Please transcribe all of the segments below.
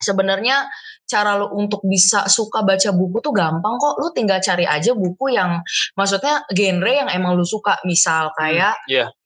sebenarnya cara lo untuk bisa suka baca buku tuh gampang kok. Lo tinggal cari aja buku yang maksudnya genre yang emang lo suka. Misal kayak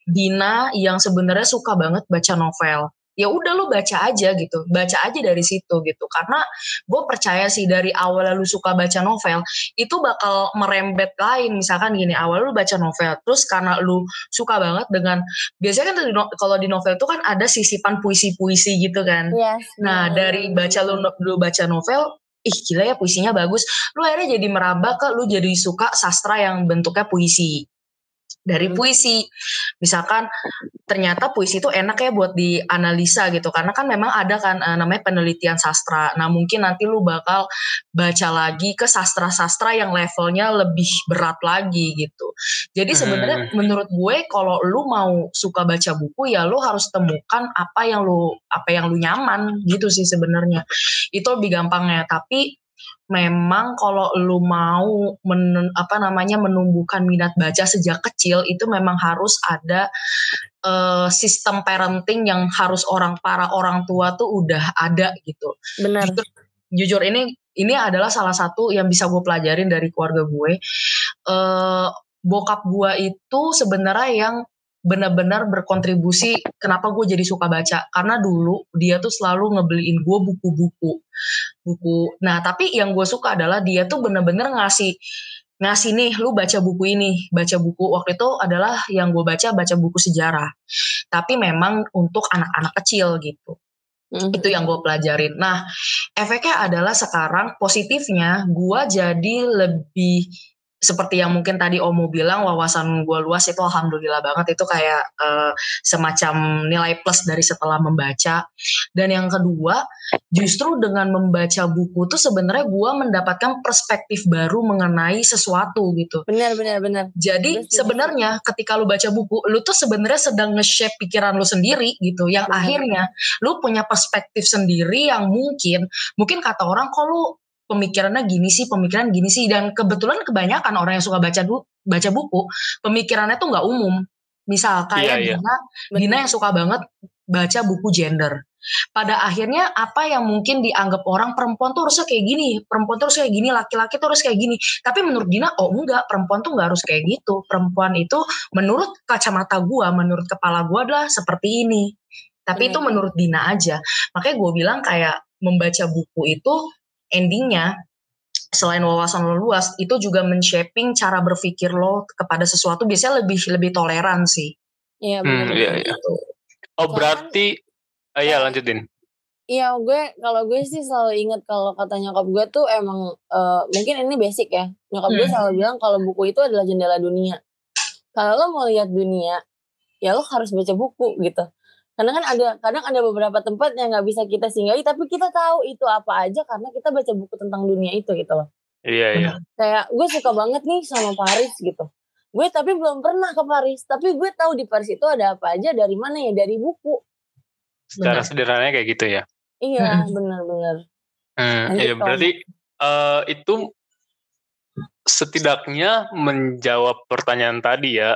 Dina yang sebenarnya suka banget baca novel. Ya udah lo baca aja gitu, baca aja dari situ gitu, karena gue percaya sih dari awal lo suka baca novel itu bakal merembet lain. Misalkan gini, awal lo baca novel terus karena lo suka banget dengan, biasanya kan kalau di novel itu kan ada sisipan puisi-puisi gitu kan, nah dari baca lo baca novel, ih gila ya puisinya bagus, lo akhirnya jadi merambah ke lo jadi suka sastra yang bentuknya puisi. Dari puisi, misalkan ternyata puisi itu enak ya buat dianalisa gitu, karena kan memang ada kan namanya penelitian sastra. Nah mungkin nanti lu bakal baca lagi ke sastra-sastra yang levelnya lebih berat lagi gitu. Jadi sebenarnya menurut gue kalau lu mau suka baca buku ya lu harus temukan apa yang lu nyaman gitu sih sebenarnya. Itu lebih gampangnya. Tapi memang kalau lu mau menumbuhkan minat baca sejak kecil itu memang harus ada sistem parenting yang harus para orang tua tuh udah ada gitu. Benar. Jujur ini adalah salah satu yang bisa gue pelajarin dari keluarga gue. Bokap gue itu sebenarnya yang benar-benar berkontribusi kenapa gue jadi suka baca, karena dulu dia tuh selalu ngebeliin gue buku-buku. Nah tapi yang gue suka adalah dia tuh benar-benar ngasih nih, lu baca buku ini, baca buku. Waktu itu adalah yang gue baca buku sejarah, tapi memang untuk anak-anak kecil gitu. Itu yang gue pelajarin. Nah efeknya adalah sekarang positifnya gue jadi lebih, seperti yang mungkin tadi Omo bilang, wawasan gue luas. Itu alhamdulillah banget, itu kayak semacam nilai plus dari setelah membaca. Dan yang kedua, justru dengan membaca buku tuh sebenarnya gue mendapatkan perspektif baru mengenai sesuatu gitu. Benar. Jadi sebenarnya ketika lu baca buku, lu tuh sebenarnya sedang nge-shape pikiran lu sendiri gitu, yang akhirnya lu punya perspektif sendiri yang mungkin kata orang, kok lu pemikirannya gini sih, dan kebetulan kebanyakan orang yang suka baca buku, pemikirannya tuh gak umum. Misal kayak Dina yang suka banget baca buku gender. Pada akhirnya apa yang mungkin dianggap orang, perempuan tuh harusnya kayak gini, laki-laki tuh harus kayak gini. Tapi menurut Dina, oh enggak, perempuan tuh gak harus kayak gitu. Perempuan itu menurut kacamata gua, menurut kepala gua adalah seperti ini. Tapi itu menurut Dina aja. Makanya gua bilang kayak membaca buku itu endingnya selain wawasan lo luas, itu juga men-shaping cara berpikir lo kepada sesuatu. Biasanya lebih toleran sih. Iya benar. Gitu. Oh berarti ya lanjutin. Iya gue sih selalu ingat kalau kata nyokap gue tuh emang mungkin ini basic ya. Nyokap gue selalu bilang kalau buku itu adalah jendela dunia. Kalau lo mau lihat dunia, ya lo harus baca buku gitu. Karena kan kadang ada beberapa tempat yang gak bisa kita singgahi, tapi kita tahu itu apa aja karena kita baca buku tentang dunia itu gitu loh. Iya. Kayak gue suka banget nih sama Paris gitu. Gue tapi belum pernah ke Paris, tapi gue tahu di Paris itu ada apa aja, dari mana ya, dari buku. Secara sederhananya kayak gitu ya? Iya benar-benar. Iya berarti itu setidaknya menjawab pertanyaan tadi ya.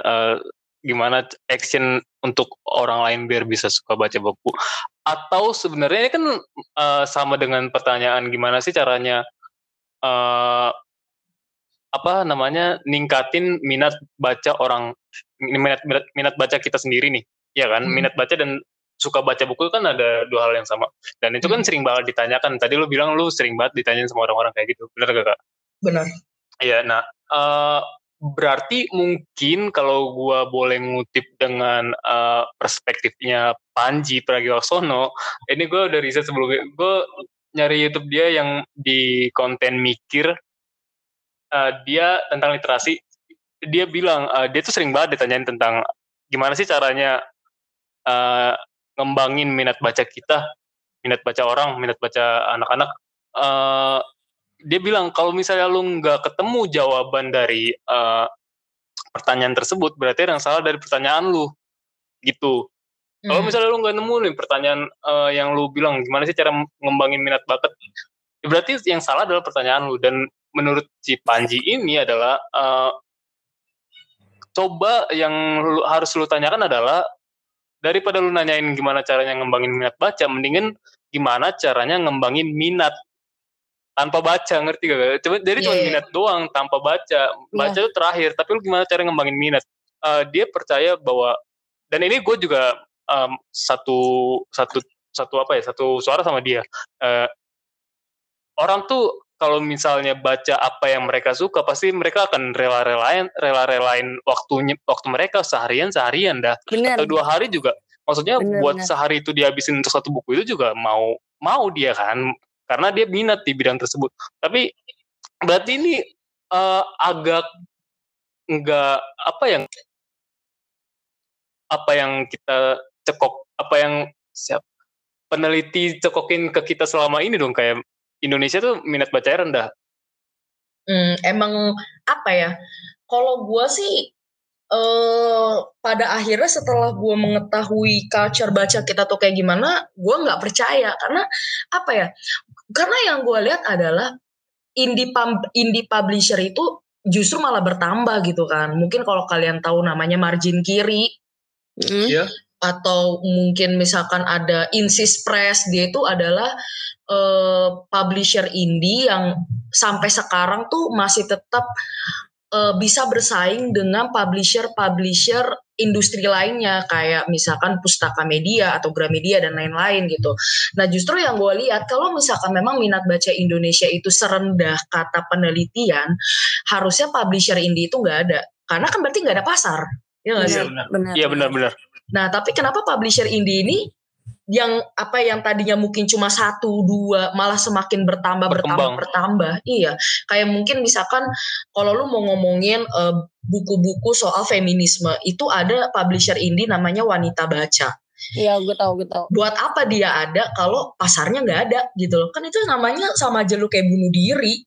Gimana action untuk orang lain biar bisa suka baca buku, atau sebenarnya ini kan sama dengan pertanyaan gimana sih caranya ningkatin minat baca orang, minat baca kita sendiri nih ya kan. Minat baca dan suka baca buku kan ada dua hal yang sama, dan itu kan sering banget ditanyakan. Tadi lu bilang lu sering banget ditanyain sama orang-orang kayak gitu, benar gak Kak? Benar ya. Nah berarti mungkin kalau gue boleh ngutip dengan perspektifnya Panji Pragiwaksono, ini gue udah riset sebelumnya, gue nyari YouTube dia yang di konten mikir, dia tentang literasi. Dia bilang dia tuh sering banget ditanyain tentang gimana sih caranya ngembangin minat baca kita, minat baca orang, minat baca anak-anak. Dia bilang kalau misalnya lu nggak ketemu jawaban dari pertanyaan tersebut, berarti yang salah dari pertanyaan lu gitu. Kalau misalnya lu nggak nemu nih pertanyaan yang lu bilang gimana sih cara ngembangin minat bakat, ya berarti yang salah adalah pertanyaan lu. Dan menurut si Panji ini adalah coba yang harus lu tanyakan adalah daripada lu nanyain gimana caranya ngembangin minat baca, mendingan gimana caranya ngembangin minat tanpa baca, ngerti gak? Cuma, jadi cuma minat doang tanpa baca, baca itu terakhir, tapi lu gimana cara ngembangin minat. Dia percaya bahwa, dan ini gue juga satu suara sama dia. Orang tuh kalau misalnya baca apa yang mereka suka, pasti mereka akan rela-relain waktu mereka seharian dah. Bener. Atau 2 hari juga. Maksudnya buat sehari itu dihabisin untuk satu buku itu juga mau dia kan, karena dia minat di bidang tersebut. Tapi berarti ini agak enggak apa yang kita cekok, apa yang peneliti cekokin ke kita selama ini dong, kayak Indonesia tuh minat bacanya rendah. Emang apa ya? Kalau gue sih pada akhirnya setelah gue mengetahui culture baca kita tuh kayak gimana, gue nggak percaya karena apa ya? Karena yang gue lihat adalah indie publisher itu justru malah bertambah gitu kan. Mungkin kalau kalian tahu namanya Margin Kiri. Yeah. Atau mungkin misalkan ada Insys Press, dia itu adalah publisher indie yang sampai sekarang tuh masih tetap bisa bersaing dengan publisher industri lainnya kayak misalkan Pustaka Media atau Gramedia dan lain-lain gitu. Nah justru yang gue lihat kalau misalkan memang minat baca Indonesia itu serendah kata penelitian, harusnya publisher indie itu nggak ada, karena kan berarti nggak ada pasar. Iya benar. Nah tapi kenapa publisher indie ini yang apa yang tadinya mungkin cuma 1-2 malah semakin bertambah. Iya, kayak mungkin misalkan kalau lu mau ngomongin buku-buku soal feminisme, itu ada publisher indie namanya Wanita Baca. Iya, gue tahu. Buat apa dia ada kalau pasarnya nggak ada gitu loh? Kan itu namanya sama aja lu kayak bunuh diri.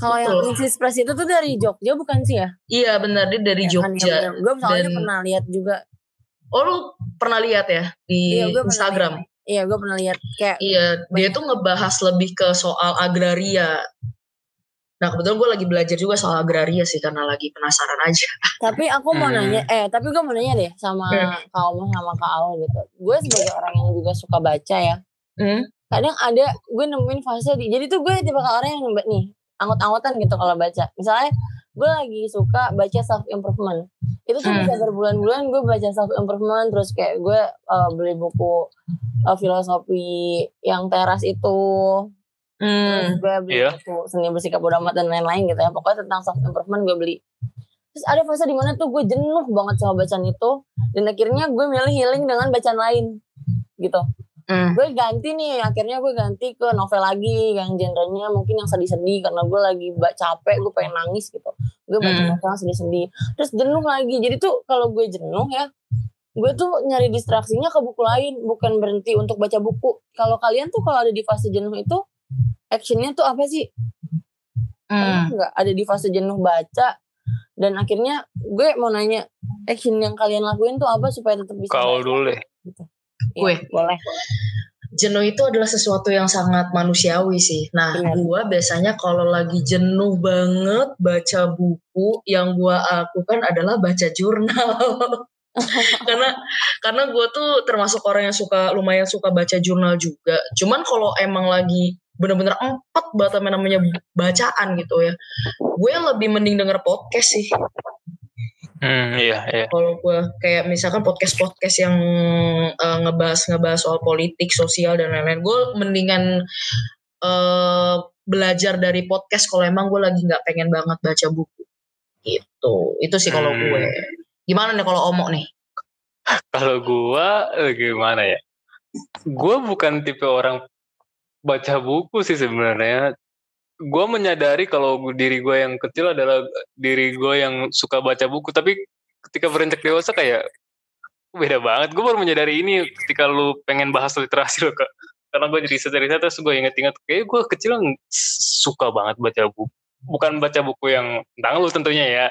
Kalau yang Insys Press itu tuh dari Jogja bukan sih ya? Iya benar, dia dari Jogja. Gue soalnya pernah lihat juga. Oh lu pernah lihat ya di Instagram? Iya gue pernah lihat kayak. Iya dia tuh ngebahas lebih ke soal agraria. Nah kebetulan gue lagi belajar juga soal agraria sih karena lagi penasaran aja. Tapi aku mau nanya, tapi gue mau nanya deh sama Kak Oma sama Kak Al gitu. Gue sebagai orang yang juga suka baca ya. Kadang ada gue nemuin fase di, jadi tuh gue tipe orang yang nih anggot-anggotan gitu kalau baca. Misalnya gue lagi suka baca self-improvement. Itu tuh bisa berbulan-bulan gue baca self-improvement. Terus kayak gue beli buku filosofi yang teras itu. Terus gue beli buku Seni Bersikap Bodoh Amat dan lain-lain gitu ya. Pokoknya tentang self-improvement gue beli. Terus ada fase dimana tuh gue jenuh banget sama bacaan itu. Dan akhirnya gue milih healing dengan bacaan lain gitu. Gue ganti nih, akhirnya gue ganti ke novel lagi yang genrenya mungkin yang sedih-sedih karena gue lagi capek, gue pengen nangis gitu. Gue baca novel sedih-sedih. Terus jenuh lagi. Jadi tuh kalau gue jenuh ya, gue tuh nyari distraksinya ke buku lain, bukan berhenti untuk baca buku. Kalau kalian tuh kalau ada di fase jenuh itu, actionnya tuh apa sih? Enggak ada di fase jenuh baca. Dan akhirnya gue mau nanya, action yang kalian lakuin tuh apa supaya tetap bisa? Kau dulu deh. Gitu. Gue boleh. Jenuh itu adalah sesuatu yang sangat manusiawi sih. Nah, gue biasanya kalau lagi jenuh banget baca buku, yang gue lakukan adalah baca jurnal. karena gue tuh termasuk orang yang lumayan suka baca jurnal juga. Cuman kalau emang lagi bener-bener empat banget namanya bacaan gitu ya, gue lebih mending denger podcast sih. Iya. Kalau gue kayak misalkan podcast yang ngebahas soal politik, sosial dan lain-lain, gue mendingan belajar dari podcast kalau emang gue lagi nggak pengen banget baca buku. Gitu. Itu sih kalau gue. Gimana nih kalau Omo nih? Kalau gue gimana ya? Gue bukan tipe orang baca buku sih sebenarnya. Gue menyadari kalau diri gue yang kecil adalah diri gue yang suka baca buku, tapi ketika beranjak dewasa kayak beda banget. Gue baru menyadari ini ketika lu pengen bahas literasi lo Kak, karena gue jadi riset-riset terus gue inget-inget kayak gue kecil suka banget baca buku. Bukan baca buku yang tentang lu tentunya ya,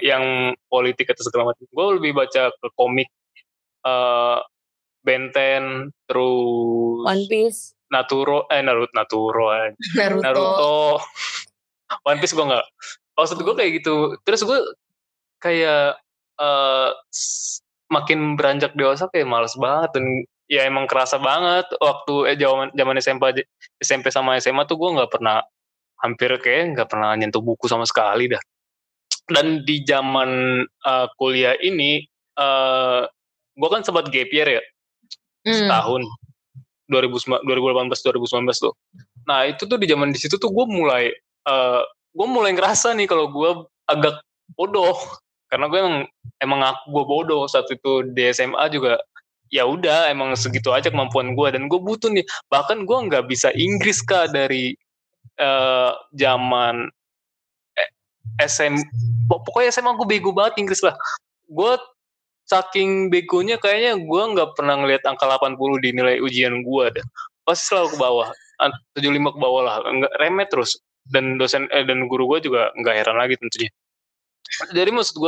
yang politik atau segala macam. Gue lebih baca ke komik, Benten, terus One Piece, Naruto. One Piece gue nggak. Maksud gue kayak gitu. Terus gue kayak makin beranjak dewasa kayak malas banget, dan ya emang kerasa banget waktu zaman SMP sama SMA tuh gue nggak pernah, hampir kayak nggak pernah nyentuh buku sama sekali dah. Dan di zaman kuliah ini gue kan sempat gap year ya, setahun 2018-2019 tuh. Nah itu tuh di zaman di situ tuh gue mulai ngerasa nih kalau gue agak bodoh, karena gue emang ngaku gue bodoh saat itu. Di SMA juga ya udah emang segitu aja kemampuan gue, dan gue butuh nih, bahkan gue nggak bisa Inggris kak dari zaman SMA, pokoknya SMA gue bego banget Inggris lah. Gue saking begonya kayaknya gue nggak pernah ngelihat angka 80 di nilai ujian gue dah, pasti selalu ke bawah 75 ke bawah lah, remet terus. Dan dosen dan guru gue juga nggak heran lagi tentunya. Jadi maksud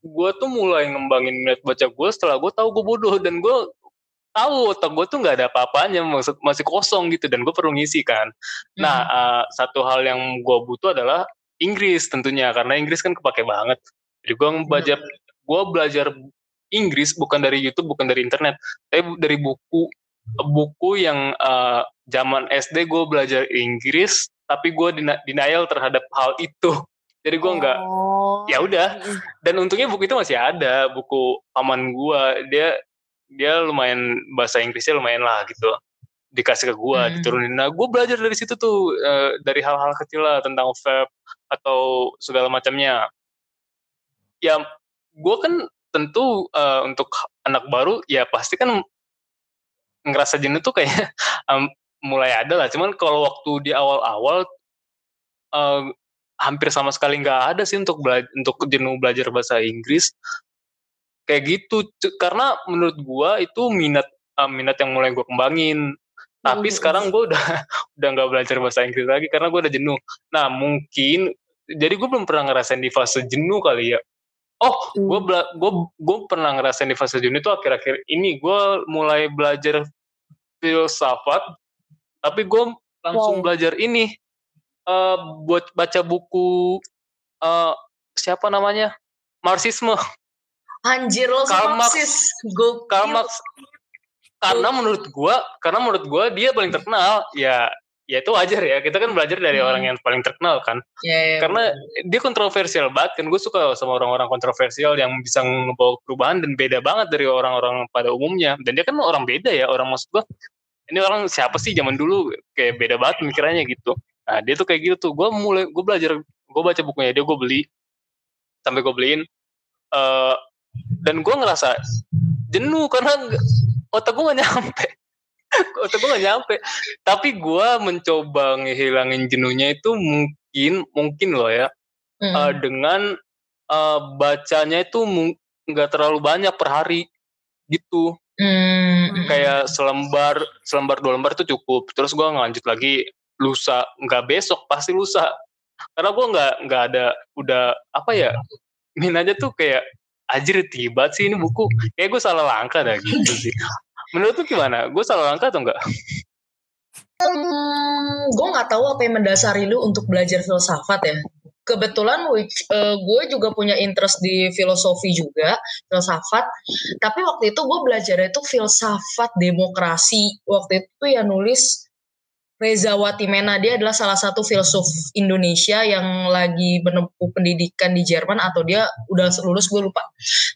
gue tuh mulai ngembangin minat baca gue setelah gue tahu gue bodoh, dan gue tahu otak gue tuh nggak ada apa-apanya, maksud masih kosong gitu, dan gue perlu ngisi kan. Nah satu hal yang gue butuh adalah Inggris tentunya, karena Inggris kan kepake banget. Jadi gue belajar Inggris bukan dari YouTube, bukan dari internet, tapi dari buku yang zaman SD gue belajar Inggris, tapi gue denial terhadap hal itu. Jadi gue nggak, ya udah. Dan untungnya buku itu masih ada, buku paman gue, dia lumayan bahasa Inggrisnya lumayan lah gitu, dikasih ke gue, diturunin. Nah gue belajar dari situ tuh, dari hal-hal kecil lah tentang verb atau segala macamnya. Ya gue kan tentu untuk anak baru ya pasti kan ngerasa jenuh tuh kayaknya mulai ada lah. Cuman kalau waktu di awal-awal hampir sama sekali nggak ada sih untuk jenuh belajar bahasa Inggris kayak gitu, karena menurut gue itu minat yang mulai gue kembangin. Tapi sekarang gue udah nggak belajar bahasa Inggris lagi karena gue udah jenuh. Nah mungkin jadi gue belum pernah ngerasain di fase jenuh kali ya. Gue pernah ngerasain di fase jenuh itu akhir-akhir ini. Gue mulai belajar filsafat, tapi gue langsung belajar ini. Buat baca buku siapa namanya, Marxisme. Anjir lo Marxis, Karl Marx. Karena menurut gue dia paling terkenal. Ya itu wajar ya, kita kan belajar dari orang yang paling terkenal kan. Karena dia kontroversial banget kan. Gue suka sama orang-orang kontroversial yang bisa membawa perubahan dan beda banget dari orang-orang pada umumnya. Dan dia kan orang beda ya, orang maksud gue ini orang siapa sih zaman dulu, kayak beda banget pemikirannya gitu. Nah dia tuh kayak gitu tuh. Gue belajar, gue baca bukunya dia, gue beli, sampai gue beliin. Dan gue ngerasa jenuh karena otak gue gak nyampe. Tapi gue mencoba ngehilangin jenuhnya itu mungkin loh ya, dengan bacanya itu gak terlalu banyak per hari gitu. Kayak selembar dua lembar tuh cukup. Terus gue ngelanjut lagi lusa, nggak besok pasti lusa, karena gue nggak ada udah apa ya, minatnya tuh kayak anjir tibat sih ini buku, kayak gue salah langkah dah gitu sih. Menurut tuh gimana, gue salah langkah atau enggak? Gue nggak tahu apa yang mendasari lu untuk belajar filsafat ya. Kebetulan gue juga punya interest di filosofi juga, filsafat. Tapi waktu itu gue belajarnya itu filsafat demokrasi. Waktu itu ya nulis Reza Wattimena, dia adalah salah satu filsuf Indonesia yang lagi menempuh pendidikan di Jerman atau dia udah lulus, gue lupa.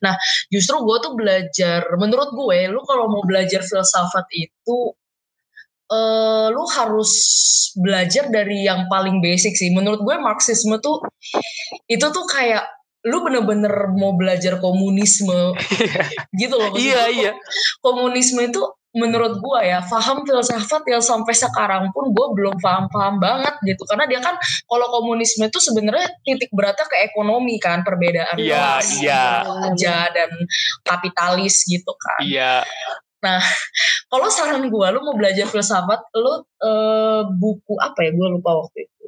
Nah justru gue tuh belajar, menurut gue lu kalau mau belajar filsafat itu lu harus belajar dari yang paling basic sih. Menurut gue Marxisme tuh itu tuh kayak lu bener-bener mau belajar komunisme gitu loh. Iya. Komunisme itu menurut gue ya, paham filsafat yang sampai sekarang pun gue belum paham banget gitu. Karena dia kan kalau komunisme itu sebenarnya titik beratnya ke ekonomi kan, perbedaan kelas kerja dan kapitalis gitu kan. Iya. Nah, kalau saran gue, lu mau belajar filsafat, lu buku apa ya? Gue lupa waktu itu.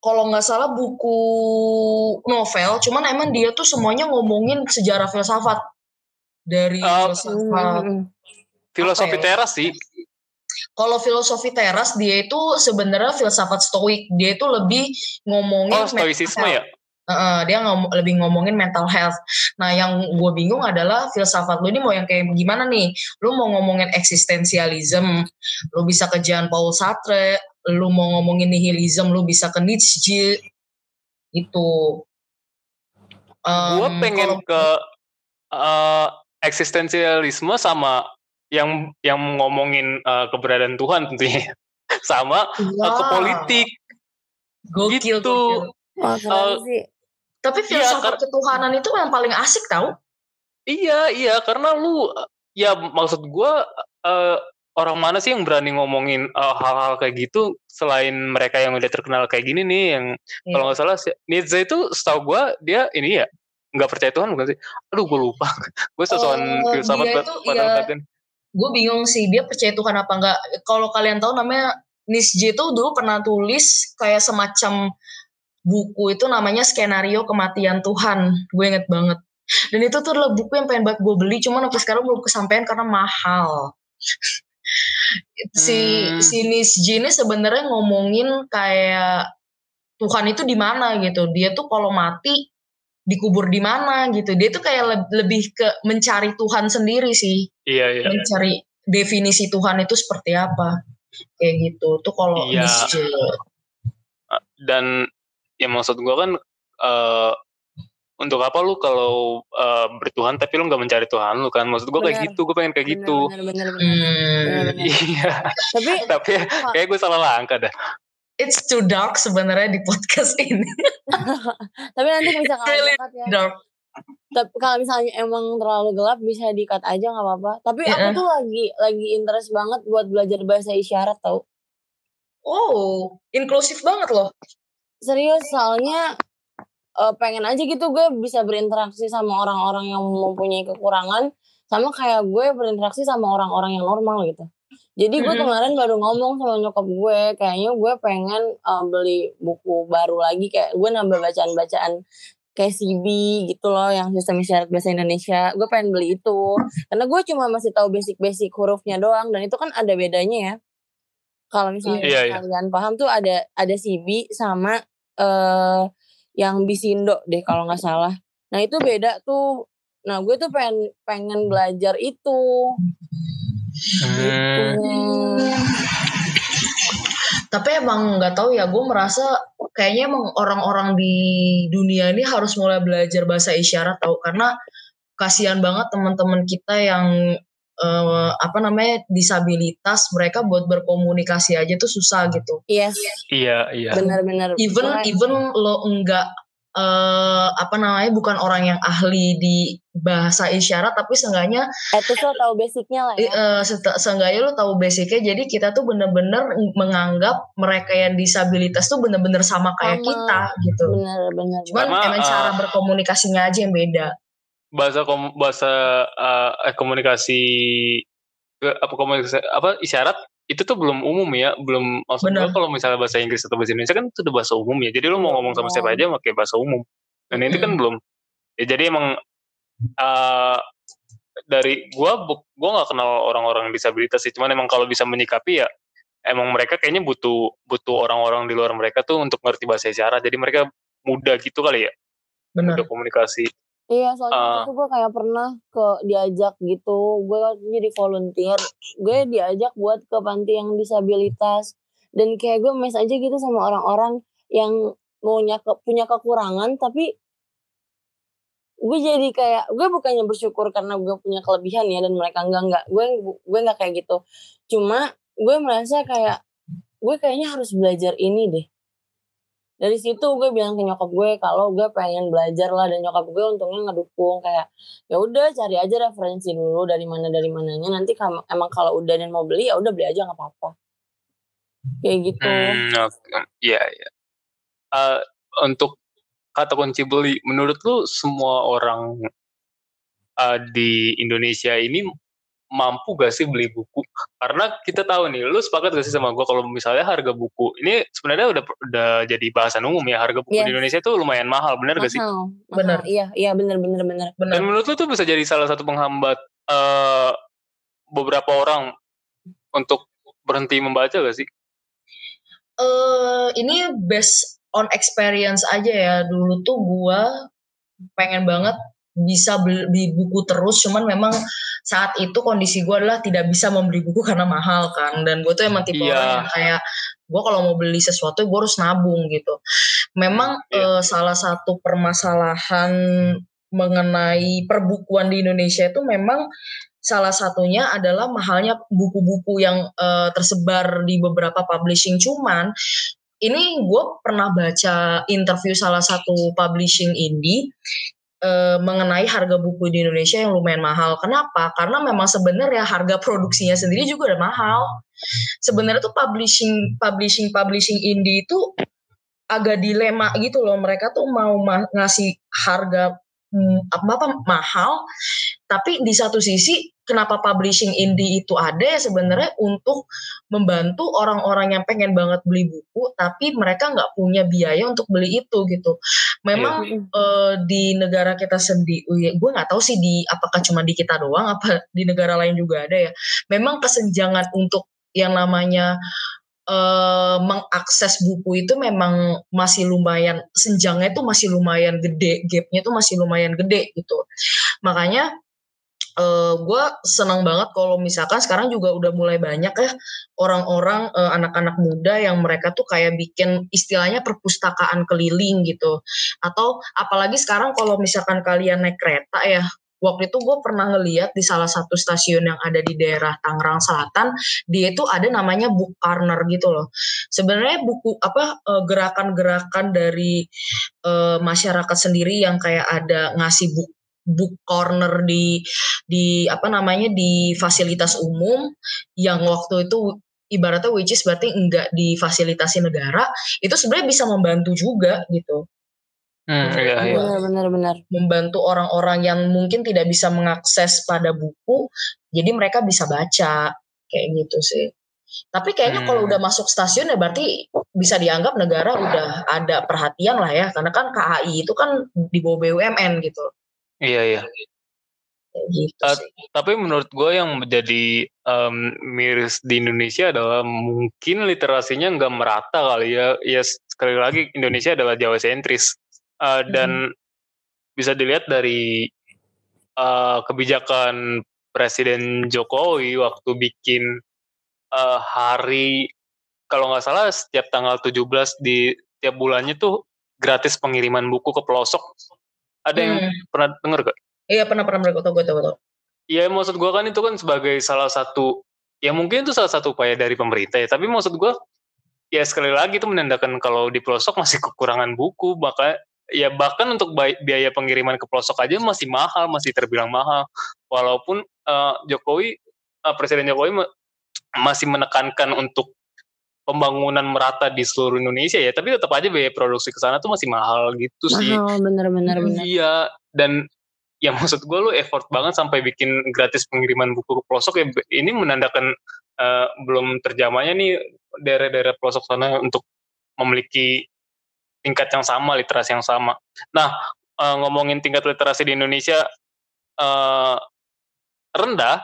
Kalau nggak salah buku novel, cuman emang dia tuh semuanya ngomongin sejarah filsafat dari filsafat. Filosofi teras sih. Kalau filosofi teras dia itu sebenarnya filsafat stoik. Dia itu lebih ngomongin stoicisme ya. Dia lebih ngomongin mental health. Nah, yang gue bingung adalah filsafat lu ini mau yang kayak gimana nih? Lu mau ngomongin eksistensialism, lu bisa ke Jean Paul Sartre, lu mau ngomongin nihilism, lu bisa ke Nietzsche. Itu. Gue pengen ke eksistensialisme sama yang ngomongin keberadaan Tuhan tentunya, sama ke politik. Gokil, gitu. Tapi filsafat ketuhanan itu yang paling asik tau. Iya karena lu, ya maksud gue, orang mana sih yang berani ngomongin hal-hal kayak gitu selain mereka yang udah terkenal kayak gini nih, yang kalau nggak salah Nietzsche itu setahu gue dia ini ya nggak percaya Tuhan bukan sih? Aduh gue lupa. Gue sosokan filsafat pada gue bingung sih dia percaya Tuhan apa enggak. Kalau kalian tahu namanya Nietzsche itu dulu pernah tulis kayak semacam buku itu namanya Skenario Kematian Tuhan. Gue inget banget. Dan itu tuh adalah buku yang pengen banget gue beli, cuman sampai sekarang belum kesampaian karena mahal. Si Nietzsche ini sebenarnya ngomongin kayak Tuhan itu di mana gitu. Dia tuh kalau mati dikubur di mana gitu. Dia tuh kayak lebih ke mencari Tuhan sendiri sih. Iya. Mencari definisi Tuhan itu seperti apa. Kayak gitu. Tuh kalau Nietzsche. Dan ya maksud gue kan untuk apa lu kalau bertuhan tapi lu gak mencari Tuhan lu kan, maksud gue kayak gitu, gue pengen kayak gitu. Bener. Iya. Tapi kayak gue salah langkah dah. It's too dark sebenarnya di podcast ini. Tapi nanti bisa kalian cut ya. Dark. Tapi kalau misalnya emang terlalu gelap bisa di-cut aja gak apa-apa. Tapi aku tuh lagi interest banget buat belajar bahasa isyarat tau. Oh, inklusif banget loh. Serius, soalnya pengen aja gitu gue bisa berinteraksi sama orang-orang yang mempunyai kekurangan, sama kayak gue berinteraksi sama orang-orang yang normal gitu. Jadi gue kemarin baru ngomong sama nyokap gue, kayaknya gue pengen beli buku baru lagi, kayak gue nambah bacaan-bacaan kayak Sibi gitu loh, yang sistem isyarat bahasa Indonesia. Gue pengen beli itu, karena gue cuma masih tahu basic-basic hurufnya doang, dan itu kan ada bedanya ya. Kalau misalnya kalian paham tuh ada Sibi sama yang Bisindo deh kalau nggak salah. Nah itu beda tuh. Nah gue tuh pengen belajar itu. Tapi emang nggak tahu ya, gue merasa kayaknya emang orang-orang di dunia ini harus mulai belajar bahasa isyarat tau, karena kasihan banget teman-teman kita yang disabilitas, mereka buat berkomunikasi aja tuh susah gitu. Yes. Iya. Benar-benar. Even lo enggak bukan orang yang ahli di bahasa isyarat, tapi seenggaknya itu lo tahu basicnya lah ya. Seenggaknya lo tahu basicnya, jadi kita tuh benar-benar menganggap mereka yang disabilitas tuh benar-benar sama kayak kita gitu. Benar. Cuman emang cara berkomunikasinya aja yang beda. Komunikasi isyarat itu tuh belum umum ya, belum maksudnya kalau misalnya bahasa Inggris atau bahasa Indonesia kan itu udah bahasa umum ya, jadi lo mau ngomong sama siapa aja pakai bahasa umum, dan itu kan belum ya, jadi emang dari gua nggak kenal orang-orang disabilitas sih, cuman emang kalau bisa menyikapi ya emang mereka kayaknya butuh orang-orang di luar mereka tuh untuk ngerti bahasa isyarat, jadi mereka mudah gitu kali ya untuk komunikasi. Iya, soalnya itu gue kayak pernah diajak gitu, gue jadi volunteer, gue diajak buat ke panti yang disabilitas, dan kayak gue mes aja gitu sama orang-orang yang punya kekurangan, tapi gue jadi kayak, gue bukannya bersyukur karena gue punya kelebihan ya, dan mereka enggak, gue enggak kayak gitu, cuma gue merasa kayak, gue kayaknya harus belajar ini deh. Dari situ gue bilang ke nyokap gue kalau gue pengen belajar lah, dan nyokap gue untungnya ngedukung, kayak ya udah cari aja referensi dulu dari mananya, nanti emang kalau udah dan mau beli ya udah beli aja, nggak apa-apa kayak gitu. Untuk kata kunci beli, menurut lu semua orang di Indonesia ini mampu gak sih beli buku? Karena kita tahu nih, lu sepakat gak sih sama gue kalau misalnya harga buku ini sebenarnya udah jadi bahasan umum ya, harga buku di Indonesia tuh lumayan mahal, benar gak sih? Benar. Iya benar. Dan menurut lu tuh bisa jadi salah satu penghambat beberapa orang untuk berhenti membaca gak sih? Ini based on experience aja ya. Dulu tuh gue pengen banget bisa beli buku terus, cuman memang saat itu kondisi gue adalah tidak bisa membeli buku karena mahal kan, dan gue tuh emang tipe orang yang kayak gue kalau mau beli sesuatu gue harus nabung gitu. Memang salah satu permasalahan mengenai perbukuan di Indonesia itu memang salah satunya adalah mahalnya buku-buku yang tersebar di beberapa publishing. Cuman ini gue pernah baca interview salah satu publishing indie mengenai harga buku di Indonesia yang lumayan mahal. Kenapa? Karena memang sebenarnya harga produksinya sendiri juga udah mahal. Sebenarnya tuh publishing indie itu agak dilema gitu loh. Mereka tuh mau ngasih harga mahal, tapi di satu sisi kenapa publishing indie itu ada ya sebenarnya untuk membantu orang-orang yang pengen banget beli buku tapi mereka nggak punya biaya untuk beli itu gitu. Memang di negara kita sendiri, gue nggak tahu sih di apakah cuma di kita doang apa di negara lain juga ada ya. Memang kesenjangan untuk yang namanya mengakses buku itu memang masih lumayan, senjangnya itu masih lumayan gede, gapnya itu masih lumayan gede gitu. Makanya gue senang banget kalau misalkan sekarang juga udah mulai banyak ya orang-orang anak-anak muda yang mereka tuh kayak bikin istilahnya perpustakaan keliling gitu. Atau apalagi sekarang kalau misalkan kalian naik kereta ya. Waktu itu gue pernah ngeliat di salah satu stasiun yang ada di daerah Tangerang Selatan, dia itu ada namanya book corner gitu loh. Sebenarnya buku gerakan-gerakan dari masyarakat sendiri yang kayak ada ngasih book corner di fasilitas umum yang waktu itu ibaratnya which is berarti enggak difasilitasi negara, itu sebenarnya bisa membantu juga gitu. Benar-benar membantu orang-orang yang mungkin tidak bisa mengakses pada buku, jadi mereka bisa baca kayak gitu sih. Tapi kayaknya kalau udah masuk stasiun ya berarti bisa dianggap negara udah ada perhatian lah ya, karena kan KAI itu kan di bawah BUMN gitu. Iya. Gitu tapi menurut gue yang menjadi miris di Indonesia adalah mungkin literasinya nggak merata kali ya. Ya sekali lagi Indonesia adalah Jawa sentris. Dan bisa dilihat dari kebijakan Presiden Jokowi waktu bikin hari, kalau nggak salah setiap tanggal 17 di tiap bulannya tuh gratis pengiriman buku ke pelosok. Ada yang pernah dengar gak? Iya pernah gue tahu. Iya maksud gue kan itu kan sebagai salah satu, ya mungkin itu salah satu upaya dari pemerintah ya. Tapi maksud gue ya sekali lagi itu menandakan kalau di pelosok masih kekurangan buku, maka ya bahkan untuk biaya pengiriman ke pelosok aja masih mahal, masih terbilang mahal. Walaupun Presiden Jokowi masih menekankan untuk pembangunan merata di seluruh Indonesia ya, tapi tetap aja biaya produksi ke sana tuh masih mahal gitu sih. Mahal, benar. Iya, dan ya maksud gue lu effort banget sampai bikin gratis pengiriman buku ke pelosok ya, ini menandakan belum terjamanya nih daerah-daerah pelosok sana untuk memiliki tingkat yang sama, literasi yang sama. Nah, ngomongin tingkat literasi di Indonesia rendah,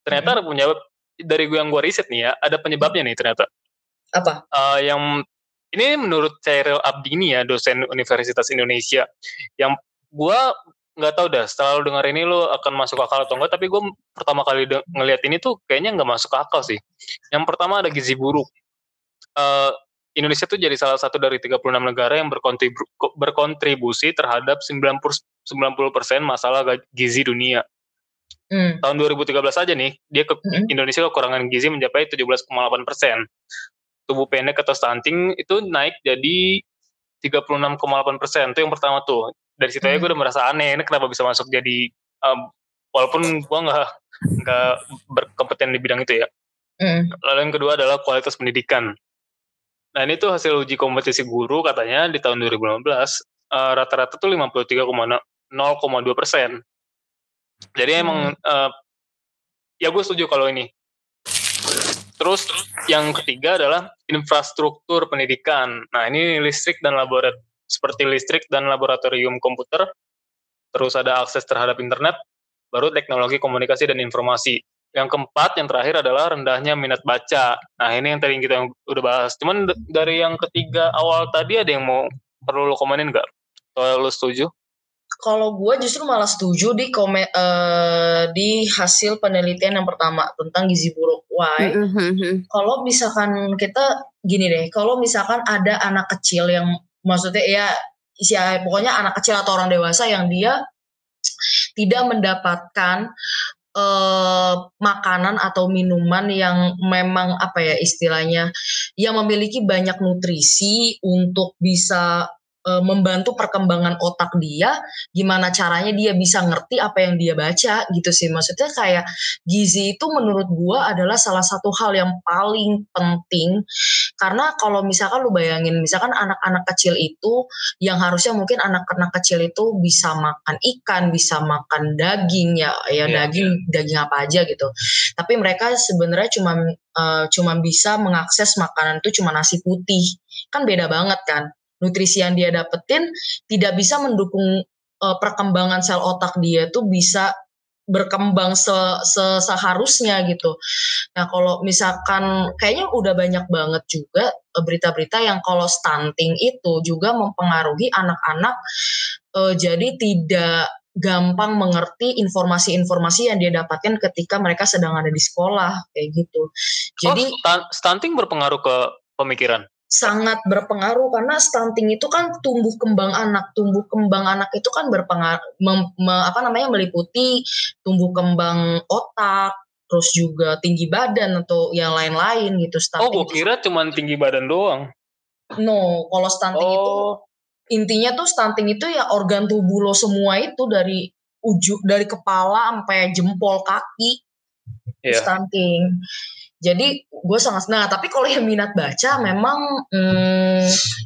ternyata ada penyebab dari yang gue riset nih ya, ada penyebabnya nih ternyata. Apa? Yang ini menurut Chairil Abdini ya, dosen Universitas Indonesia, yang gue nggak tahu dah, setelah lu dengar ini lu akan masuk akal atau enggak, tapi gue pertama kali ngelihat ini tuh kayaknya nggak masuk akal sih. Yang pertama ada gizi buruk. Indonesia tuh jadi salah satu dari 36 negara yang berkontribusi terhadap 90% masalah gizi dunia. Tahun 2013 aja nih, Indonesia kekurangan gizi mencapai 17,8%. Tubuh pendek atau stunting itu naik jadi 36,8%. Itu yang pertama tuh. Dari situ aja gue udah merasa aneh, ini kenapa bisa masuk jadi, walaupun gue nggak berkompeten di bidang itu ya. Lalu yang kedua adalah kualitas pendidikan. Nah ini tuh hasil uji kompetisi guru katanya di tahun 2015 rata-rata tuh 53,02%. Jadi emang ya gue setuju kalau ini. Terus yang ketiga adalah infrastruktur pendidikan. Nah ini listrik dan laboratorium, seperti listrik dan laboratorium komputer. Terus ada akses terhadap internet. Baru teknologi komunikasi dan informasi. Yang keempat, yang terakhir adalah rendahnya minat baca. Nah, ini yang tadi kita udah bahas. Cuman dari yang ketiga awal tadi ada yang mau perlu lo komenin nggak? Atau lo setuju? Kalau gue justru malah setuju di hasil penelitian yang pertama tentang gizi buruk. Why? Kalau misalkan kita gini deh, kalau misalkan ada anak kecil yang maksudnya ya pokoknya anak kecil atau orang dewasa yang dia tidak mendapatkan makanan atau minuman yang memang apa ya istilahnya yang memiliki banyak nutrisi untuk bisa membantu perkembangan otak dia, gimana caranya dia bisa ngerti apa yang dia baca gitu sih. Maksudnya kayak gizi itu menurut gua adalah salah satu hal yang paling penting, karena kalau misalkan lu bayangin misalkan anak-anak kecil itu yang harusnya mungkin anak-anak kecil itu bisa makan ikan, bisa makan daging daging apa aja gitu. Tapi mereka sebenarnya cuma bisa mengakses makanan itu cuma nasi putih. Kan beda banget kan. Nutrisi yang dia dapetin tidak bisa mendukung perkembangan sel otak dia tuh bisa berkembang seharusnya gitu. Nah kalau misalkan kayaknya udah banyak banget juga berita-berita yang kalau stunting itu juga mempengaruhi anak-anak jadi tidak gampang mengerti informasi-informasi yang dia dapatkan ketika mereka sedang ada di sekolah kayak gitu. Jadi stunting berpengaruh ke pemikiran? Sangat berpengaruh karena stunting itu kan tumbuh kembang anak itu kan berpengaruh meliputi tumbuh kembang otak, terus juga tinggi badan atau yang lain-lain gitu. Stunting. Oh, gue kira cuma tinggi badan doang. No, kalau stunting itu intinya tuh stunting itu ya organ tubuh lo semua itu dari kepala sampai jempol kaki. Yeah. Stunting. Jadi gue sangat tapi kalau yang minat baca memang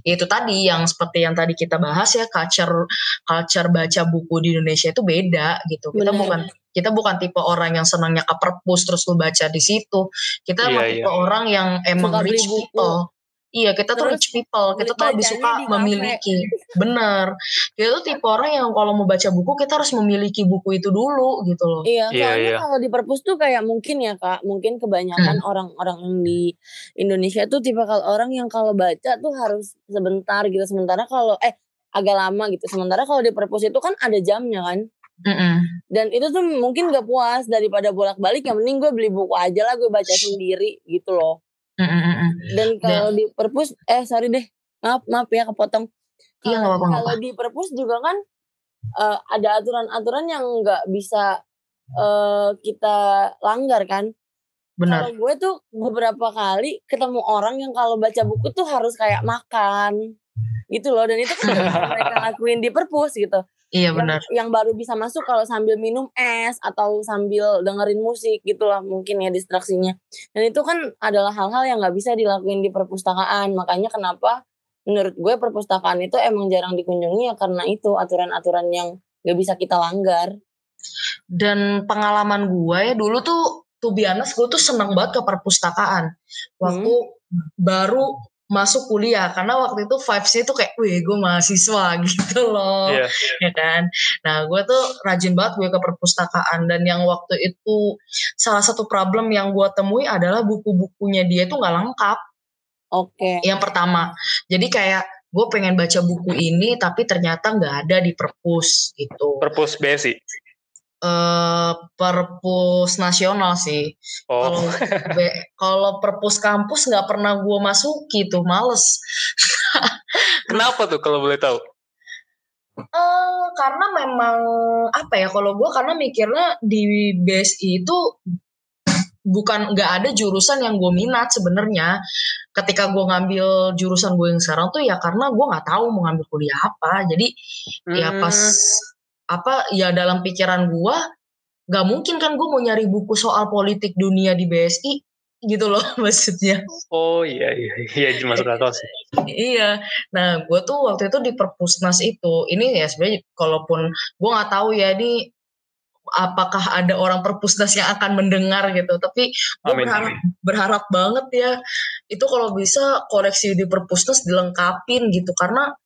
itu tadi yang seperti yang tadi kita bahas ya, culture baca buku di Indonesia itu beda gitu. Bener. Kita bukan tipe orang yang senangnya ke perpus terus lu baca di situ. Kita tipe orang yang emang suka rich people. Iya, kita tuh rich people, kita tuh lebih suka memiliki. Bener. Kita tuh tipe orang yang kalau mau baca buku kita harus memiliki buku itu dulu gitu loh. Iya, soalnya kalau di perpus tuh kayak mungkin ya Kak, mungkin kebanyakan orang-orang di Indonesia tuh tipe orang yang kalau baca tuh harus sebentar gitu. Sementara kalau agak lama gitu. Sementara kalau di perpus itu kan ada jamnya kan. Dan itu tuh mungkin gak puas daripada bolak-balik, yang mending gue beli buku aja lah, gue baca sendiri gitu loh. Dan kalau di perpus maaf ya kepotong. Iya, kalau di perpus juga kan ada aturan-aturan yang nggak bisa kita langgar kan. Benar. Kalau gue tuh beberapa kali ketemu orang yang kalau baca buku tuh harus kayak makan gitu loh, dan itu kan mereka lakuin di perpus gitu. Iya benar. Yang baru bisa masuk kalau sambil minum es atau sambil dengerin musik gitulah mungkin ya distraksinya. Dan itu kan adalah hal-hal yang nggak bisa dilakuin di perpustakaan. Makanya kenapa menurut gue perpustakaan itu emang jarang dikunjungi ya karena itu aturan-aturan yang nggak bisa kita langgar. Dan pengalaman gue dulu tuh Tubianas gue tuh seneng banget ke perpustakaan waktu baru masuk kuliah, karena waktu itu vibes-nya tuh kayak, wih gue mahasiswa gitu loh, ya kan. Nah gue tuh rajin banget gue ke perpustakaan, dan yang waktu itu salah satu problem yang gue temui adalah buku-bukunya dia tuh gak lengkap. Yang pertama, jadi kayak gue pengen baca buku ini tapi ternyata gak ada di perpus gitu. Perpus BSI? Perpus nasional sih. Kalau perpus kampus nggak pernah gue masuki tuh, males. Kenapa tuh kalau boleh tahu? Karena memang kalau gue karena mikirnya di BSI itu bukan nggak ada jurusan yang gue minat sebenarnya. Ketika gue ngambil jurusan gue yang sekarang tuh ya karena gue nggak tahu mau ngambil kuliah apa. Jadi ya pas dalam pikiran gue gak mungkin kan gue mau nyari buku soal politik dunia di BSI gitu loh maksudnya. Iya masuk akal sih. Iya, nah gue tuh waktu itu di Perpusnas itu, ini ya sebenarnya kalaupun gue gak tahu ya ini apakah ada orang Perpusnas yang akan mendengar gitu, tapi gue berharap banget ya itu kalau bisa koleksi di Perpusnas dilengkapin gitu, karena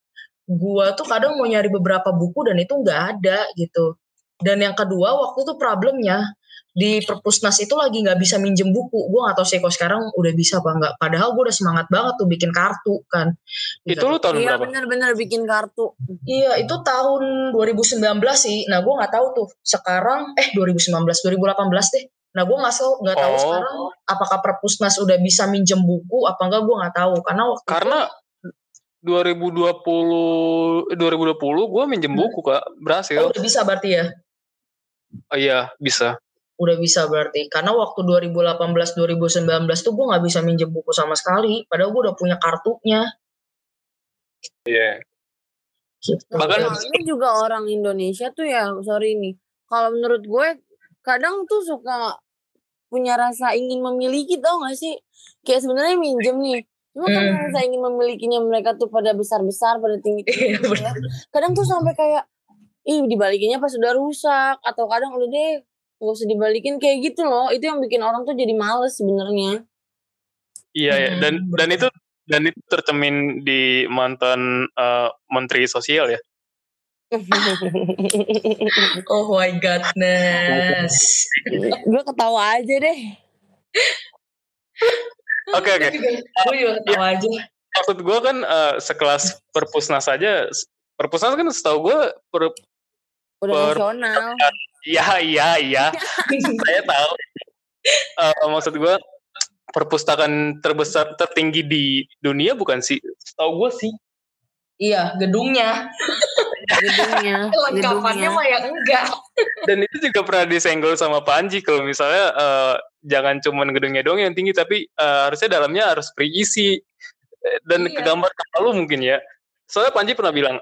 gue tuh kadang mau nyari beberapa buku dan itu nggak ada gitu. Dan yang kedua waktu itu problemnya di Perpusnas itu lagi nggak bisa minjem buku. Gue nggak tahu sih kalau sekarang udah bisa apa nggak. Padahal gue udah semangat banget tuh bikin kartu kan. Itu lu tahun berapa? Iya benar-benar bikin kartu. Iya itu tahun 2019 sih. Nah gue nggak tahu tuh sekarang 2018 deh. Nah gue nggak tahu sekarang apakah Perpusnas udah bisa minjem buku apa enggak, gue nggak tahu karena waktu itu, 2020 gue minjem buku Kak, berhasil. Oh, udah bisa berarti ya? Oh, iya, bisa. Udah bisa berarti. Karena waktu 2018-2019 tuh gue gak bisa minjem buku sama sekali. Padahal gue udah punya kartunya. Iya. Yeah. Bahkan ini juga orang Indonesia tuh ya, sorry nih. Kalau menurut gue, kadang tuh suka punya rasa ingin memiliki, tau gak sih? Kayak sebenarnya minjem nih. Cuma karena saya ingin memilikinya, mereka tuh pada besar-besar, pada tinggi-tinggi. Ya. Kadang tuh sampai kayak, dibalikinnya pas udah rusak. Atau kadang udah deh, gak usah dibalikin kayak gitu loh. Itu yang bikin orang tuh jadi males sebenarnya. Iya, ya. Dan itu tercemin di mantan Menteri Sosial ya. Oh my goodness. Gue ketawa aja deh. Oke. Gue juga ketawa aja. Maksud gue kan sekelas Perpusnas aja. Perpusnas kan setahu gue udah nasional. Iya. Saya tahu. Maksud gue perpustakaan terbesar tertinggi di dunia bukan sih? Setahu gue sih. Iya, gedungnya. Lengkapannya mah ya enggak. Dan itu juga pernah disenggol sama Panji kalau misalnya jangan cuman gedungnya doang yang tinggi, tapi harusnya dalamnya harus berisi dan kegambar kepala mungkin ya. Soalnya Panji pernah bilang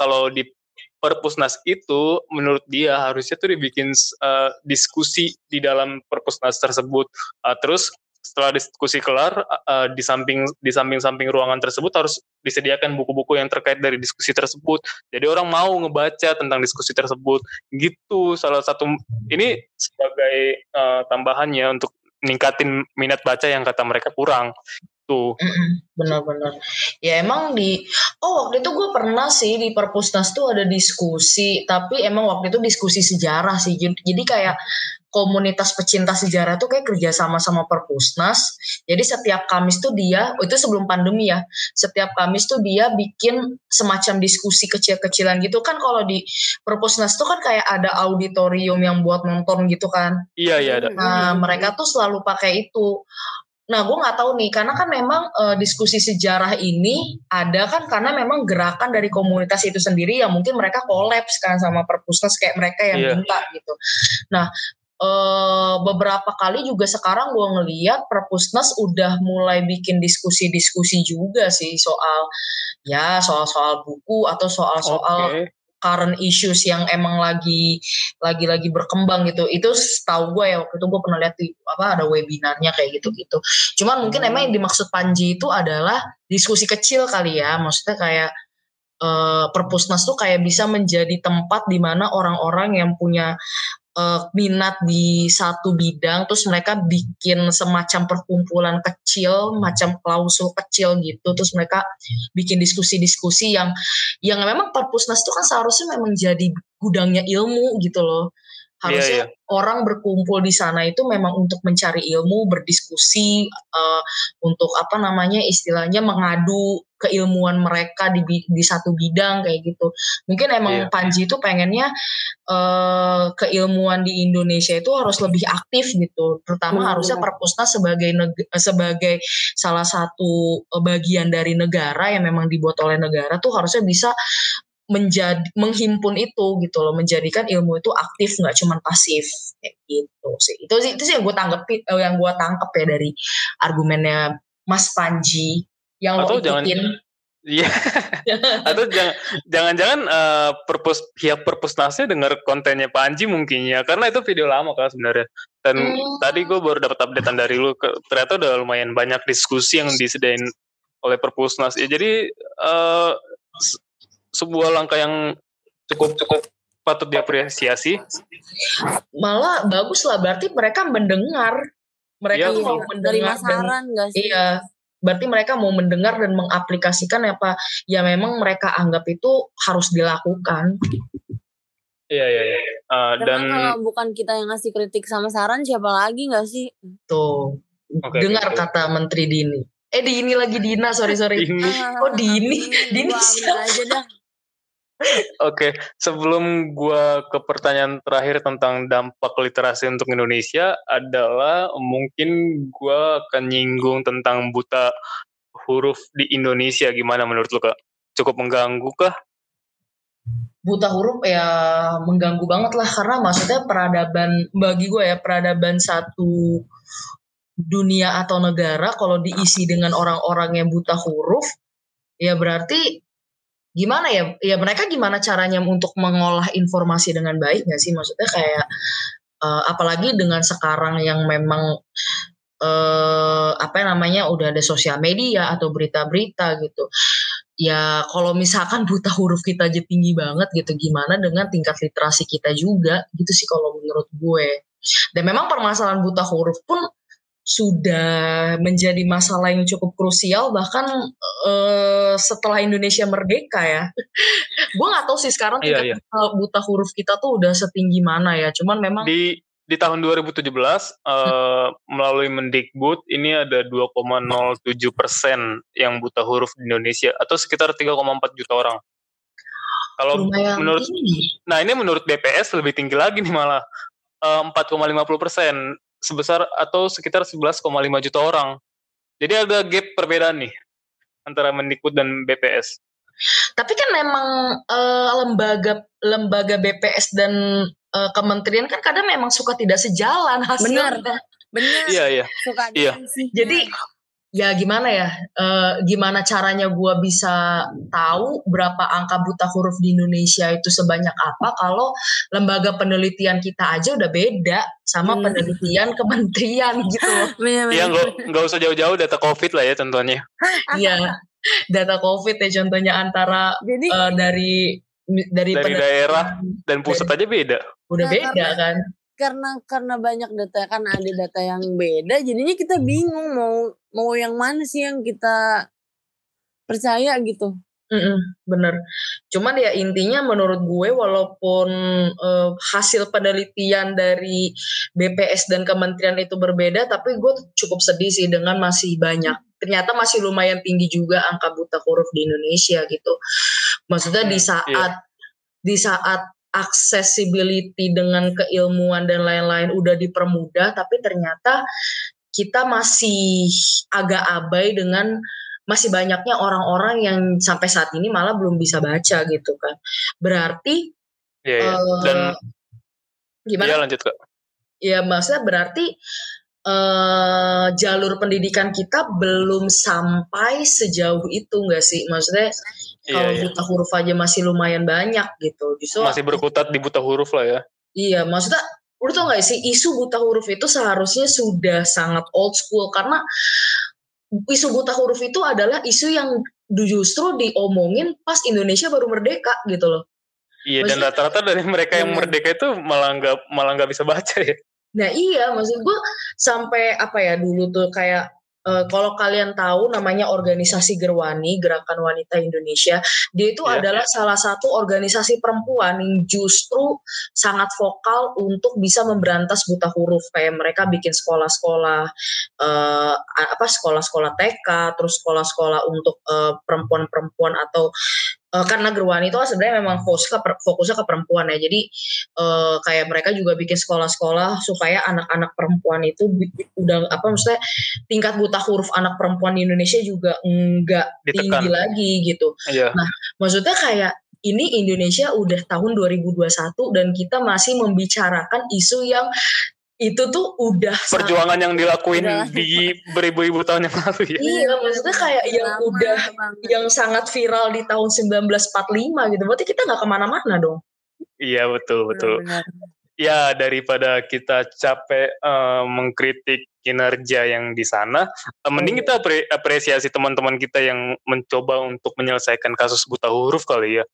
kalau di Perpusnas itu menurut dia harusnya tuh dibikin diskusi di dalam Perpusnas tersebut. Terus setelah diskusi kelar, di samping ruangan tersebut harus disediakan buku-buku yang terkait dari diskusi tersebut. Jadi orang mau ngebaca tentang diskusi tersebut. Gitu, salah satu ini sebagai tambahannya untuk meningkatin minat baca yang kata mereka kurang. Tuh. Benar-benar. Ya emang waktu itu gue pernah sih di Perpusnas tuh ada diskusi, tapi emang waktu itu diskusi sejarah sih. Jadi kayak komunitas pecinta sejarah tuh kayak kerja sama Perpusnas. Jadi setiap Kamis tuh dia, itu sebelum pandemi ya, setiap Kamis tuh dia bikin semacam diskusi kecil-kecilan gitu kan. Kalau di Perpusnas tuh kan kayak ada auditorium yang buat nonton gitu kan. Iya ada. Nah, mereka tuh selalu pakai itu. Nah, gue nggak tahu nih, karena kan memang diskusi sejarah ini ada kan karena memang gerakan dari komunitas itu sendiri yang mungkin mereka kolaps kan sama Perpusnas, kayak mereka yang minta gitu. Nah, beberapa kali juga sekarang gue ngeliat Perpusnas udah mulai bikin diskusi-diskusi juga sih soal buku atau soal current issues yang emang lagi berkembang gitu. Itu setahu gue ya, waktu itu gue pernah lihat di ada webinarnya kayak gitu-gitu. Cuman mungkin emang yang dimaksud Panji itu adalah diskusi kecil kali ya, maksudnya kayak Perpusnas tuh kayak bisa menjadi tempat di mana orang-orang yang punya minat di satu bidang, terus mereka bikin semacam perkumpulan kecil, macam klausul kecil gitu, terus mereka bikin diskusi-diskusi yang memang Perpusnas itu kan seharusnya memang jadi gudangnya ilmu gitu loh. Harusnya orang berkumpul di sana itu memang untuk mencari ilmu, berdiskusi, untuk istilahnya mengadu keilmuan mereka di satu bidang kayak gitu. Mungkin emang Panji itu pengennya keilmuan di Indonesia itu harus lebih aktif gitu. Pertama harusnya Perpusnas sebagai salah satu bagian dari negara yang memang dibuat oleh negara tuh harusnya bisa menghimpun itu gitu loh, menjadikan ilmu itu aktif nggak cuma pasif kayak gitu sih. Itu sih yang gue tangkep ya dari argumennya Mas Panji yang atau lo ikutin. Iya. Atau jangan-jangan Perpusnasnya dengar kontennya Panji mungkin ya, karena itu video lama kan sebenarnya. Dan tadi gue baru dapat updatean dari lu, ternyata udah lumayan banyak diskusi yang disediain oleh Perpusnas. Ya jadi sebuah langkah yang cukup patut diapresiasi. Malah bagus lah, berarti mereka mendengar. Mereka mau mendengar dan gak sih? Iya, berarti mereka mau mendengar dan mengaplikasikan apa yang memang mereka anggap itu harus dilakukan. Iya. Dan kalau bukan kita yang ngasih kritik sama saran, siapa lagi nggak sih? Tuh, okay, dengar okay. Kata Menteri Dini. Dini lagi Dina, sorry. Dini. Dini aja dah. Oke, sebelum gue ke pertanyaan terakhir tentang dampak literasi untuk Indonesia adalah mungkin gue akan nyinggung tentang buta huruf di Indonesia. Gimana menurut lu, Kak? Cukup mengganggu kah? Buta huruf ya mengganggu banget lah, karena maksudnya peradaban, bagi gue ya, peradaban satu dunia atau negara kalau diisi dengan orang-orang yang buta huruf, ya berarti gimana ya, ya mereka gimana caranya untuk mengolah informasi dengan baik gak sih? Maksudnya kayak apalagi dengan sekarang yang memang udah ada sosial media atau berita-berita gitu. Ya kalau misalkan buta huruf kita aja tinggi banget gitu, gimana dengan tingkat literasi kita juga gitu sih kalau menurut gue. Dan memang permasalahan buta huruf pun sudah menjadi masalah yang cukup krusial bahkan setelah Indonesia merdeka ya. Gue nggak tahu sih sekarang tingkat buta huruf kita tuh udah setinggi mana ya. Cuman memang di tahun 2017 melalui Mendikbud ini ada 2,07% yang buta huruf di Indonesia atau sekitar 3,4 juta orang. Kalau menurut tinggi. Nah ini menurut BPS lebih tinggi lagi nih malah 4,50%. Sebesar atau sekitar 11,5 juta orang. Jadi ada gap perbedaan nih antara Mendikbud dan BPS. Tapi kan memang lembaga BPS dan kementerian kan kadang memang suka tidak sejalan hasilnya. Benar. Iya. Suka iya. Jadi ya gimana ya? Gimana caranya gue bisa tahu berapa angka buta huruf di Indonesia itu sebanyak apa kalau lembaga penelitian kita aja udah beda sama penelitian kementerian gitu loh. Iya, nggak usah jauh-jauh, data COVID lah ya contohnya. Iya, data COVID ya contohnya antara jadi, dari daerah dan pusat aja beda. Udah beda kan? Karena banyak data, kan ada data yang beda, jadinya kita bingung mau yang mana sih yang kita percaya gitu. Bener. Cuman ya intinya menurut gue walaupun hasil penelitian dari BPS dan kementerian itu berbeda, tapi gue cukup sedih sih dengan masih banyak. Ternyata masih lumayan tinggi juga angka buta huruf di Indonesia gitu. Maksudnya di saat accessibility dengan keilmuan dan lain-lain udah dipermudah, tapi ternyata kita masih agak abai dengan masih banyaknya orang-orang yang sampai saat ini malah belum bisa baca gitu kan. Berarti dan gimana? Iya lanjut Kak. Ya maksudnya berarti jalur pendidikan kita belum sampai sejauh itu nggak sih? Maksudnya kalau buta huruf aja masih lumayan banyak gitu. Justru masih berkutat di buta huruf lah ya. Iya, maksudnya lu tau gak sih isu buta huruf itu seharusnya sudah sangat old school, karena isu buta huruf itu adalah isu yang justru diomongin pas Indonesia baru merdeka gitu loh. Iya, maksudnya, dan rata-rata dari mereka yang merdeka itu malah nggak bisa baca ya. Nah iya, maksud gue sampai dulu tuh kayak kalau kalian tahu namanya organisasi Gerwani, Gerakan Wanita Indonesia, dia itu adalah salah satu organisasi perempuan yang justru sangat vokal untuk bisa memberantas buta huruf. Kayak mereka bikin sekolah-sekolah sekolah-sekolah TK, terus sekolah-sekolah untuk perempuan-perempuan atau karena Gerwani itu sebenarnya memang fokusnya ke perempuan ya, jadi kayak mereka juga bikin sekolah-sekolah supaya anak-anak perempuan itu udah tingkat buta huruf anak perempuan di Indonesia juga nggak tinggi lagi gitu. Nah maksudnya kayak ini Indonesia udah tahun 2021 dan kita masih membicarakan isu yang itu tuh udah perjuangan yang dilakuin di beribu-ibu tahun yang lalu ya. Iya, maksudnya kayak yang udah banget, yang sangat viral di tahun 1945 gitu. Berarti kita nggak kemana-mana dong. Iya betul. Benar. Ya daripada kita capek mengkritik kinerja yang di sana, mending kita apresiasi teman-teman kita yang mencoba untuk menyelesaikan kasus buta huruf kali ya.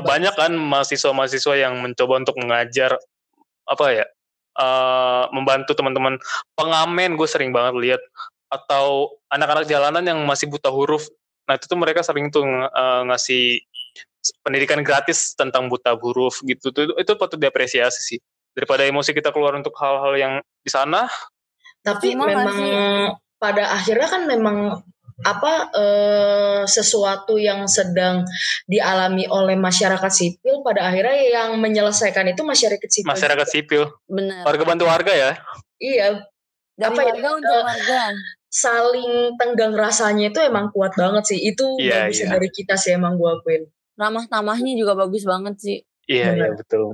Banyak kan mahasiswa-mahasiswa yang mencoba untuk mengajar membantu teman-teman pengamen, gue sering banget lihat, atau anak-anak jalanan yang masih buta huruf. Nah itu tuh mereka sering tuh ngasih pendidikan gratis tentang buta huruf gitu tuh, itu patut diapresiasi sih, daripada emosi kita keluar untuk hal-hal yang di sana. Tapi memang pada akhirnya kan memang sesuatu yang sedang dialami oleh masyarakat sipil, pada akhirnya yang menyelesaikan itu masyarakat sipil. Masyarakat sipil. Benar. Warga bantu warga ya. Iya. Dari warga untuk warga. Saling tenggang rasanya itu emang kuat banget sih. Itu bagus dari kita sih, emang gue akuin. Ramah-tamahnya juga bagus banget sih. Iya, iya, betul.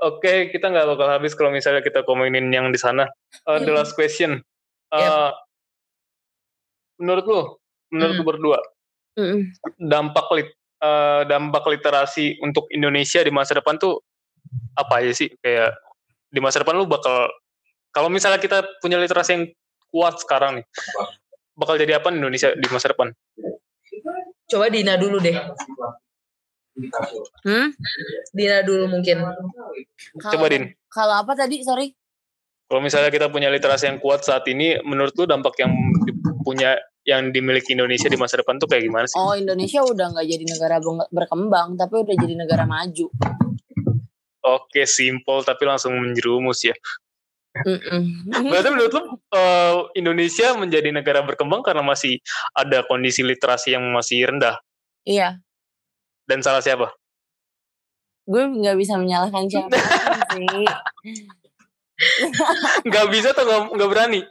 Oke, kita nggak bakal habis kalau misalnya kita komenin yang di sana. The last question. Menurut lu berdua, dampak literasi untuk Indonesia di masa depan tuh apa aja sih? Kayak di masa depan lu bakal, kalau misalnya kita punya literasi yang kuat sekarang nih, bakal jadi apa Indonesia di masa depan? Coba Dina dulu deh. Dina dulu mungkin. Coba Din. Kalau apa tadi? Sorry. Kalau misalnya kita punya literasi yang kuat saat ini, menurut lu dampak yang yang dimiliki Indonesia di masa depan tuh kayak gimana sih? Oh, Indonesia udah gak jadi negara berkembang, tapi udah jadi negara maju. Oke, simple tapi langsung menjerumus ya. Berarti menurut lu Indonesia menjadi negara berkembang karena masih ada kondisi literasi yang masih rendah? Iya. Dan salah siapa? Gue gak bisa menyalahkan siapa sih. Gak bisa atau gak berani?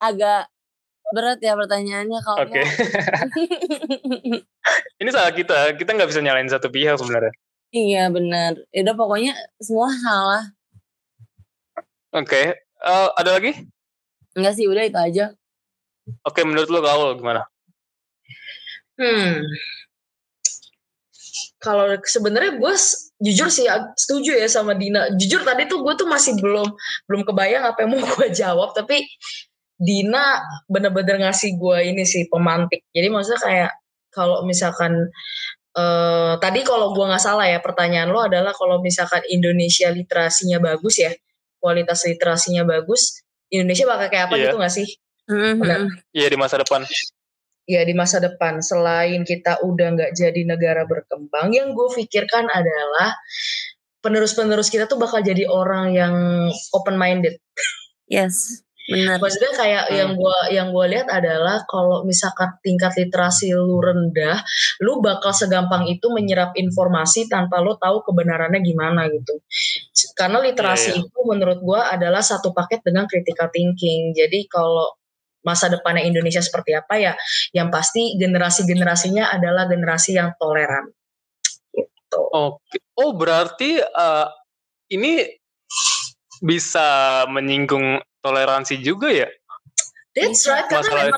Agak berat ya pertanyaannya kalau okay. Ini salah kita nggak bisa nyalain satu pihak sebenarnya. Iya benar, udah pokoknya semua salah. Oke. Ada lagi? Enggak sih, udah itu aja. Oke, menurut lo Kaul gimana? Kalau sebenarnya gue jujur sih setuju ya sama Dina. Jujur tadi tuh gue tuh masih belum kebayang apa yang mau gue jawab, tapi Dina bener-bener ngasih gue ini sih pemantik. Jadi maksudnya kayak kalau misalkan tadi kalau gue nggak salah ya pertanyaan lo adalah kalau misalkan Indonesia literasinya bagus ya, kualitas literasinya bagus, Indonesia bakal kayak apa gitu nggak sih? Iya, di masa depan. Ya di masa depan, selain kita udah gak jadi negara berkembang, yang gue pikirkan adalah penerus-penerus kita tuh bakal jadi orang yang open-minded. Yes, benar. Maksudnya kayak yang gue lihat adalah kalau misalkan tingkat literasi lu rendah, lu bakal segampang itu menyerap informasi tanpa lu tahu kebenarannya gimana gitu. Karena literasi itu menurut gue adalah satu paket dengan critical thinking. Jadi kalau masa depannya Indonesia seperti apa ya, yang pasti generasi-generasinya adalah generasi yang toleran gitu. Oh berarti ini bisa menyinggung toleransi juga ya? That's right, karena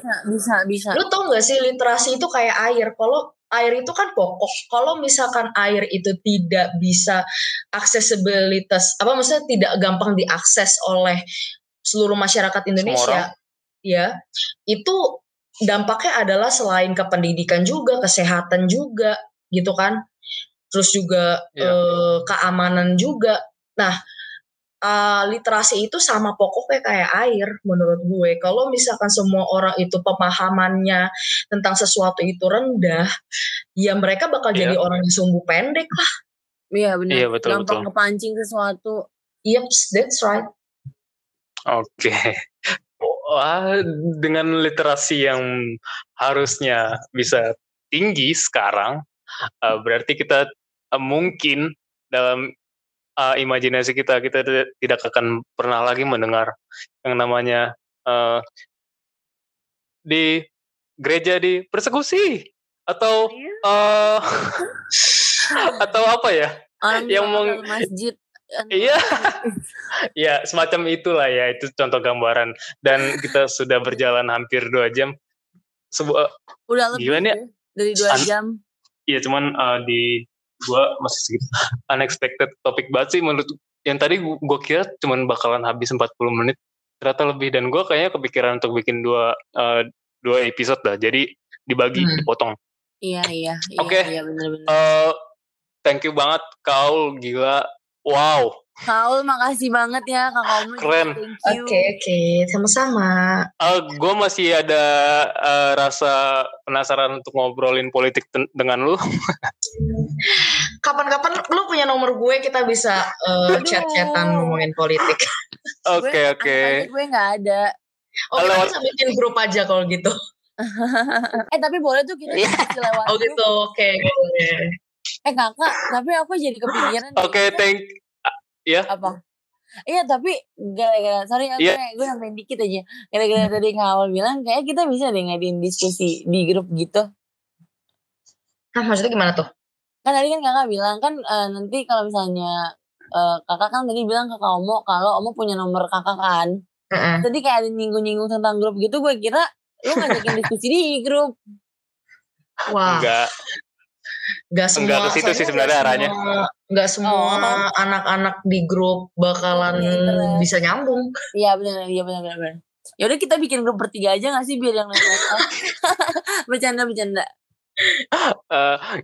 bisa. Lu tau gak sih literasi itu kayak air, kalau air itu kan pokok. Kalau misalkan air itu tidak bisa aksesibilitas, apa maksudnya tidak gampang diakses oleh seluruh masyarakat Indonesia, ya itu dampaknya adalah selain ke pendidikan juga, kesehatan juga gitu kan, terus juga keamanan juga. Nah literasi itu sama pokoknya kayak air menurut gue. Kalau misalkan semua orang itu pemahamannya tentang sesuatu itu rendah, ya mereka bakal jadi orang yang sumbu pendek lah. Iya benar, gampang kepancing sesuatu. Yeps, that's right. Oke. Dengan literasi yang harusnya bisa tinggi sekarang, berarti kita mungkin dalam imajinasi kita tidak akan pernah lagi mendengar yang namanya di gereja dipersekusi atau atau apa ya? Yang masjid. Iya, ya semacam itulah ya, itu contoh gambaran. Dan kita sudah berjalan hampir 2 jam. Udah lebih gimana, dari 2 jam. Iya, cuman di gua masih segitu. Unexpected topik banget sih menurut. Yang tadi gua kira cuman bakalan habis 40 menit. Ternyata lebih, dan gua kayaknya kepikiran untuk bikin dua episode dah. Jadi dibagi, dipotong. Iya. Oke. Iya, bener. Thank you banget Kaul, gila. Wow, Kaul, makasih banget ya Kak Omul. Keren. Oke, sama-sama. Gue masih ada rasa penasaran untuk ngobrolin politik dengan lu. Kapan-kapan lu punya nomor gue, kita bisa chat-chatan ngomongin politik. Oke. Gue nggak ada. Oh, kita bisa bikin grup aja kalau gitu. Tapi boleh tuh kita lewat. Oh gitu, oke. Kakak, tapi aku jadi kepikiran. Oke, thank you. Iya. Apa? Iya, tapi gara-gara gue nambahin dikit aja. Gara-gara tadi Ngawal bilang kayak kita bisa deh ngadain diskusi di grup gitu. Nah, maksudnya gimana tuh? Kan tadi kan Kakak bilang kan nanti kalau misalnya Kakak kan tadi bilang Kakak Omo kalau Omo punya nomor Kakak kan. Tadi kayak ada nyinggung-nyinggung tentang grup gitu, gue kira lu ngajakin diskusi di grup. Wah. Enggak ke situ sih sebenarnya arahnya. Enggak semua anak-anak di grup bakalan bisa nyambung. Iya benar. Ya udah kita bikin grup bertiga aja enggak sih biar yang lain bercanda.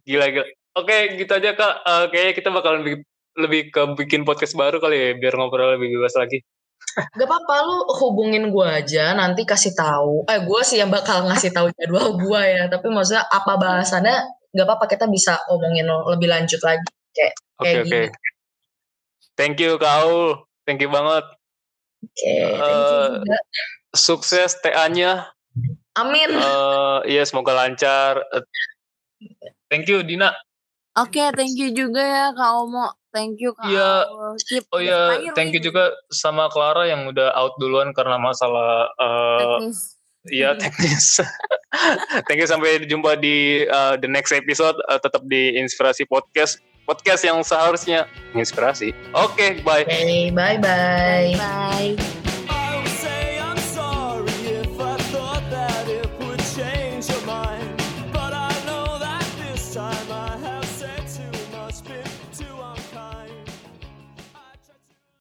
Gila. Oke, gitu aja Kak. Kayaknya kita bakalan lebih ke bikin podcast baru kali ya biar ngobrol lebih bebas lagi. Gak apa-apa, lu hubungin gue aja nanti kasih tahu. Gue sih yang bakal ngasih tahu jadwal gue ya, tapi maksudnya apa bahasannya gak apa-apa, kita bisa omongin lebih lanjut lagi kayak gini. Thank you Kak Aul, thank you banget. Thank you. Sukses TA-nya. Amin. Iya, semoga lancar. Thank you Dina. Oke, thank you juga ya Kak Omo. Thank you Kak Aul. Thank you juga sama Clara yang udah out duluan karena masalah teknis. Iya, teknis. Thank you, sampai jumpa di the next episode. Tetap di Inspirasi Podcast yang seharusnya menginspirasi. Oke, bye. Bye.